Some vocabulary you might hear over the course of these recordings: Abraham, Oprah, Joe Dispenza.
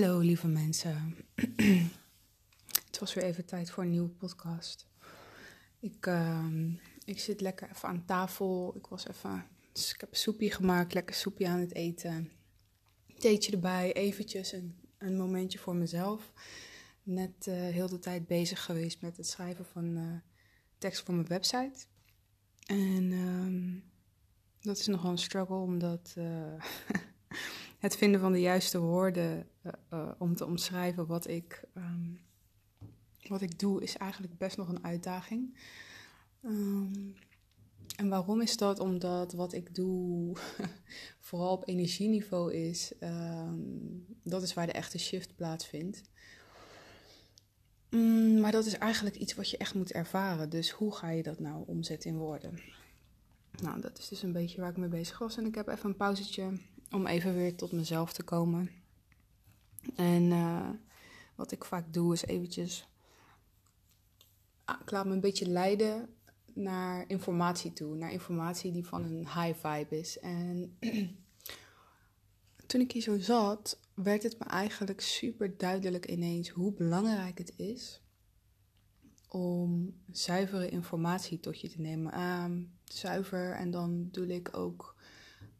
Hallo lieve mensen, het was weer even tijd voor een nieuwe podcast. Ik zit lekker even aan tafel, ik heb soepie gemaakt, lekker soepie aan het eten. Theetje erbij, eventjes een momentje voor mezelf. Net heel de tijd bezig geweest met het schrijven van tekst voor mijn website. En dat is nogal een struggle, omdat... Het vinden van de juiste woorden om te omschrijven wat ik doe is eigenlijk best nog een uitdaging. En waarom is dat? Omdat wat ik doe vooral op energieniveau is. Dat is waar de echte shift plaatsvindt. Maar dat is eigenlijk iets wat je echt moet ervaren. Dus hoe ga je dat nou omzetten in woorden? Nou, dat is dus een beetje waar ik mee bezig was. En ik heb even een pauzetje om even weer tot mezelf te komen. En wat ik vaak doe is eventjes... Ik laat me een beetje leiden naar informatie toe. Naar informatie die van een high vibe is. En toen ik hier zo zat, werd het me eigenlijk super duidelijk ineens hoe belangrijk het is om zuivere informatie tot je te nemen. Zuiver, en dan bedoel ik ook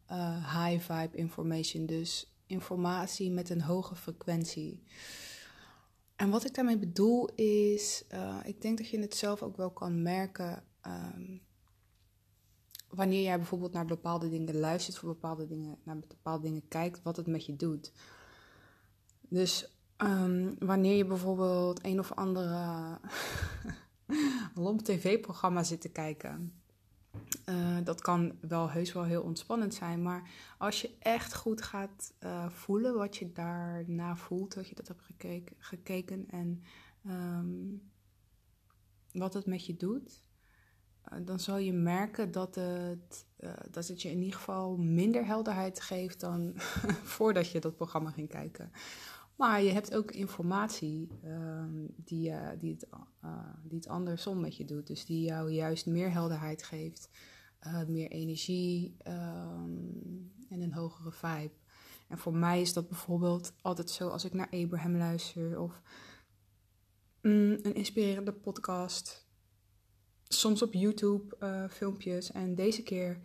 high vibe information, dus informatie met een hoge frequentie. En wat ik daarmee bedoel is, ik denk dat je het zelf ook wel kan merken wanneer jij bijvoorbeeld naar bepaalde dingen luistert, naar bepaalde dingen kijkt, wat het met je doet. Dus wanneer je bijvoorbeeld een of andere lomp tv-programma zit te kijken. Dat kan wel heus wel heel ontspannend zijn, maar als je echt goed gaat voelen wat je daarna voelt, dat je dat hebt gekeken en wat het met je doet, dan zal je merken dat het je in ieder geval minder helderheid geeft dan voordat je dat programma ging kijken. Maar je hebt ook informatie die het andersom met je doet. Dus die jou juist meer helderheid geeft, meer energie en een hogere vibe. En voor mij is dat bijvoorbeeld altijd zo als ik naar Abraham luister of een inspirerende podcast. Soms op YouTube filmpjes. En deze keer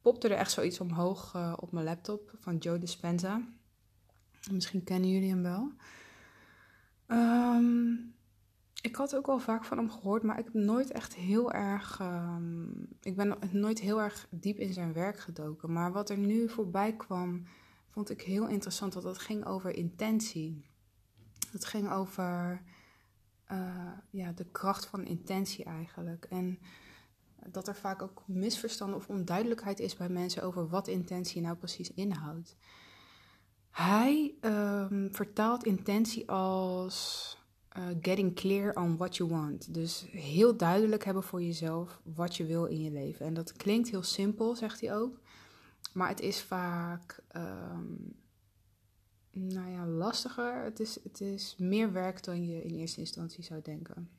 popte er echt zoiets omhoog op mijn laptop van Joe Dispenza. Misschien kennen jullie hem wel. Ik had ook wel vaak van hem gehoord, maar ik heb nooit echt heel erg... ik ben nooit heel erg diep in zijn werk gedoken. Maar wat er nu voorbij kwam, vond ik heel interessant. Want dat ging over intentie. Het ging over de kracht van intentie eigenlijk. En dat er vaak ook misverstanden of onduidelijkheid is bij mensen over wat intentie nou precies inhoudt. Hij vertaalt intentie als getting clear on what you want. Dus heel duidelijk hebben voor jezelf wat je wil in je leven. En dat klinkt heel simpel, zegt hij ook. Maar het is vaak lastiger. Het is meer werk dan je in eerste instantie zou denken.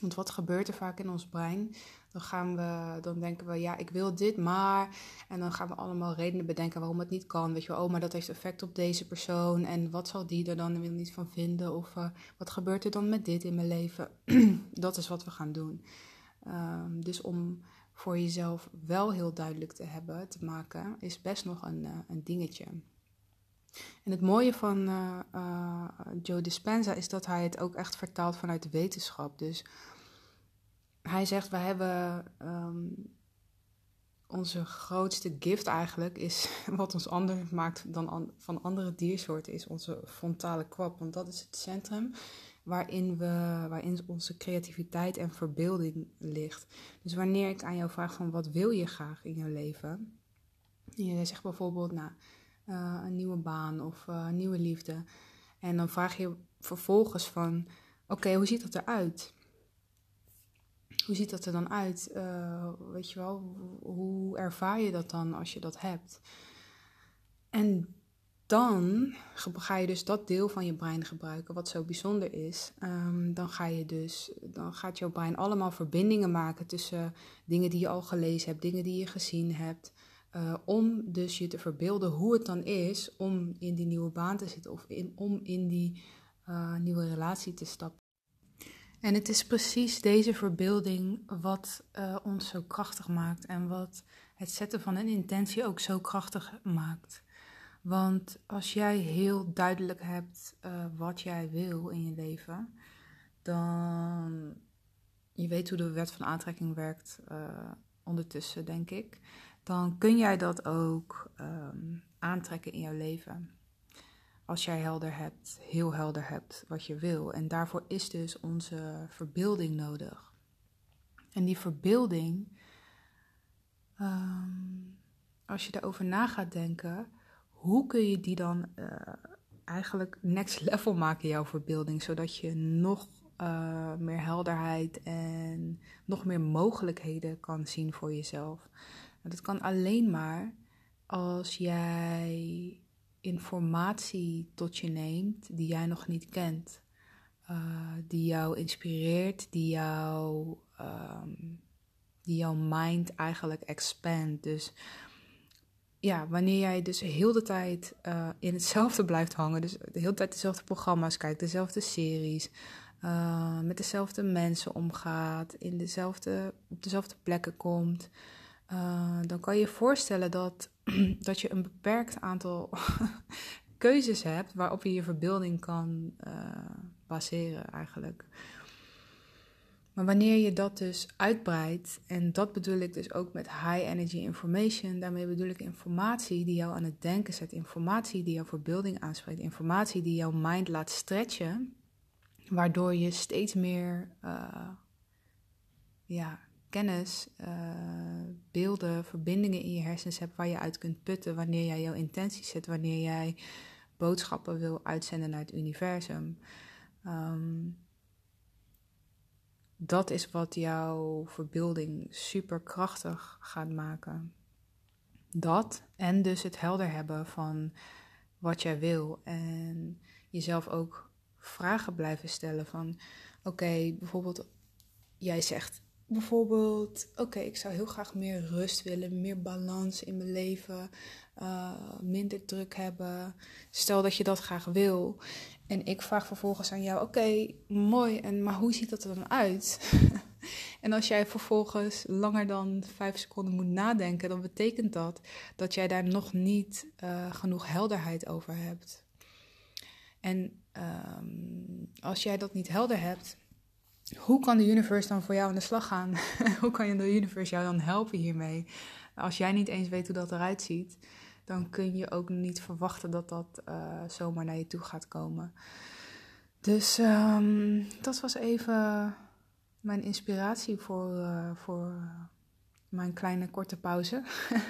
Want wat gebeurt er vaak in ons brein? Dan denken we, ja, ik wil dit, maar... En dan gaan we allemaal redenen bedenken waarom het niet kan. Weet je wel, maar dat heeft effect op deze persoon. En wat zal die er dan weer niet van vinden? Of wat gebeurt er dan met dit in mijn leven? Dat is wat we gaan doen. Dus om voor jezelf wel heel duidelijk te maken... is best nog een dingetje. En het mooie van Joe Dispenza is dat hij het ook echt vertaalt vanuit de wetenschap. Dus hij zegt, we hebben onze grootste gift eigenlijk is wat ons anders maakt dan van andere diersoorten, is onze frontale kwab. Want dat is het centrum waarin onze creativiteit en verbeelding ligt. Dus wanneer ik aan jou vraag van wat wil je graag in je leven? En jij zegt bijvoorbeeld, nou... een nieuwe baan of een nieuwe liefde. En dan vraag je vervolgens van... Oké, hoe ziet dat eruit? Hoe ziet dat er dan uit? Weet je wel, hoe ervaar je dat dan als je dat hebt? En dan ga je dus dat deel van je brein gebruiken... wat zo bijzonder is. Dan gaat jouw brein allemaal verbindingen maken... tussen dingen die je al gelezen hebt, dingen die je gezien hebt... Om dus je te verbeelden hoe het dan is om in die nieuwe baan te zitten of om in die nieuwe relatie te stappen. En het is precies deze verbeelding wat ons zo krachtig maakt en wat het zetten van een intentie ook zo krachtig maakt. Want als jij heel duidelijk hebt wat jij wil in je leven, dan je weet hoe de wet van aantrekking werkt ondertussen, denk ik. Dan kun jij dat ook aantrekken in jouw leven. Als jij heel helder hebt wat je wil. En daarvoor is dus onze verbeelding nodig. En die verbeelding, als je daarover na gaat denken, hoe kun je die dan eigenlijk next level maken, jouw verbeelding, zodat je nog meer helderheid en nog meer mogelijkheden kan zien voor jezelf. Dat kan alleen maar als jij informatie tot je neemt die jij nog niet kent. Die jou inspireert, die jouw mind eigenlijk expandt. Dus ja, wanneer jij dus heel de tijd in hetzelfde blijft hangen. Dus de hele tijd dezelfde programma's kijkt, dezelfde series. Met dezelfde mensen omgaat, op dezelfde plekken komt. Dan kan je je voorstellen dat je een beperkt aantal keuzes hebt waarop je je verbeelding kan baseren eigenlijk. Maar wanneer je dat dus uitbreidt, en dat bedoel ik dus ook met high energy information, daarmee bedoel ik informatie die jou aan het denken zet, informatie die jouw verbeelding aanspreekt, informatie die jouw mind laat stretchen, waardoor je steeds meer kennis, beelden, verbindingen in je hersens hebt waar je uit kunt putten wanneer jij jouw intenties zet, wanneer jij boodschappen wil uitzenden naar het universum. Dat is wat jouw verbeelding superkrachtig gaat maken. Dat en dus het helder hebben van wat jij wil en jezelf ook vragen blijven stellen van oké, bijvoorbeeld jij zegt oké, ik zou heel graag meer rust willen, meer balans in mijn leven, minder druk hebben. Stel dat je dat graag wil. En ik vraag vervolgens aan jou, oké, mooi, maar hoe ziet dat er dan uit? En als jij vervolgens langer dan 5 seconden moet nadenken, dan betekent dat dat jij daar nog niet genoeg helderheid over hebt. En als jij dat niet helder hebt, hoe kan de universe dan voor jou aan de slag gaan? Hoe kan de universe jou dan helpen hiermee? Als jij niet eens weet hoe dat eruit ziet, dan kun je ook niet verwachten dat dat zomaar naar je toe gaat komen. Dus dat was even mijn inspiratie voor mijn kleine korte pauze.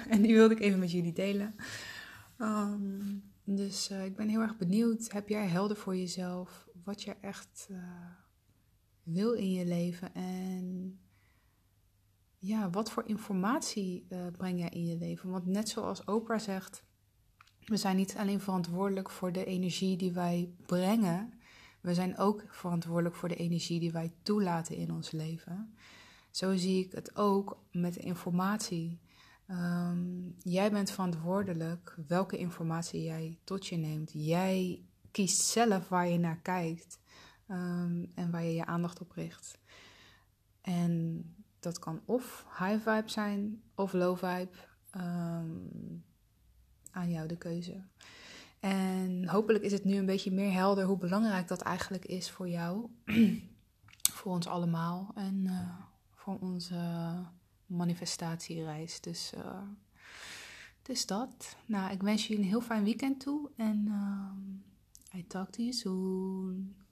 En die wilde ik even met jullie delen. Dus ik ben heel erg benieuwd. Heb jij helder voor jezelf wat je echt wil in je leven en ja, wat voor informatie breng jij in je leven? Want net zoals Oprah zegt, we zijn niet alleen verantwoordelijk voor de energie die wij brengen, we zijn ook verantwoordelijk voor de energie die wij toelaten in ons leven. Zo zie ik het ook met de informatie. Jij bent verantwoordelijk welke informatie jij tot je neemt. Jij kiest zelf waar je naar kijkt. En waar je je aandacht op richt. En dat kan of high vibe zijn of low vibe. Aan jou de keuze. En hopelijk is het nu een beetje meer helder hoe belangrijk dat eigenlijk is voor jou. Voor ons allemaal. En voor onze manifestatiereis. Dus het is dat. Nou, ik wens jullie een heel fijn weekend toe. En I talk to you soon.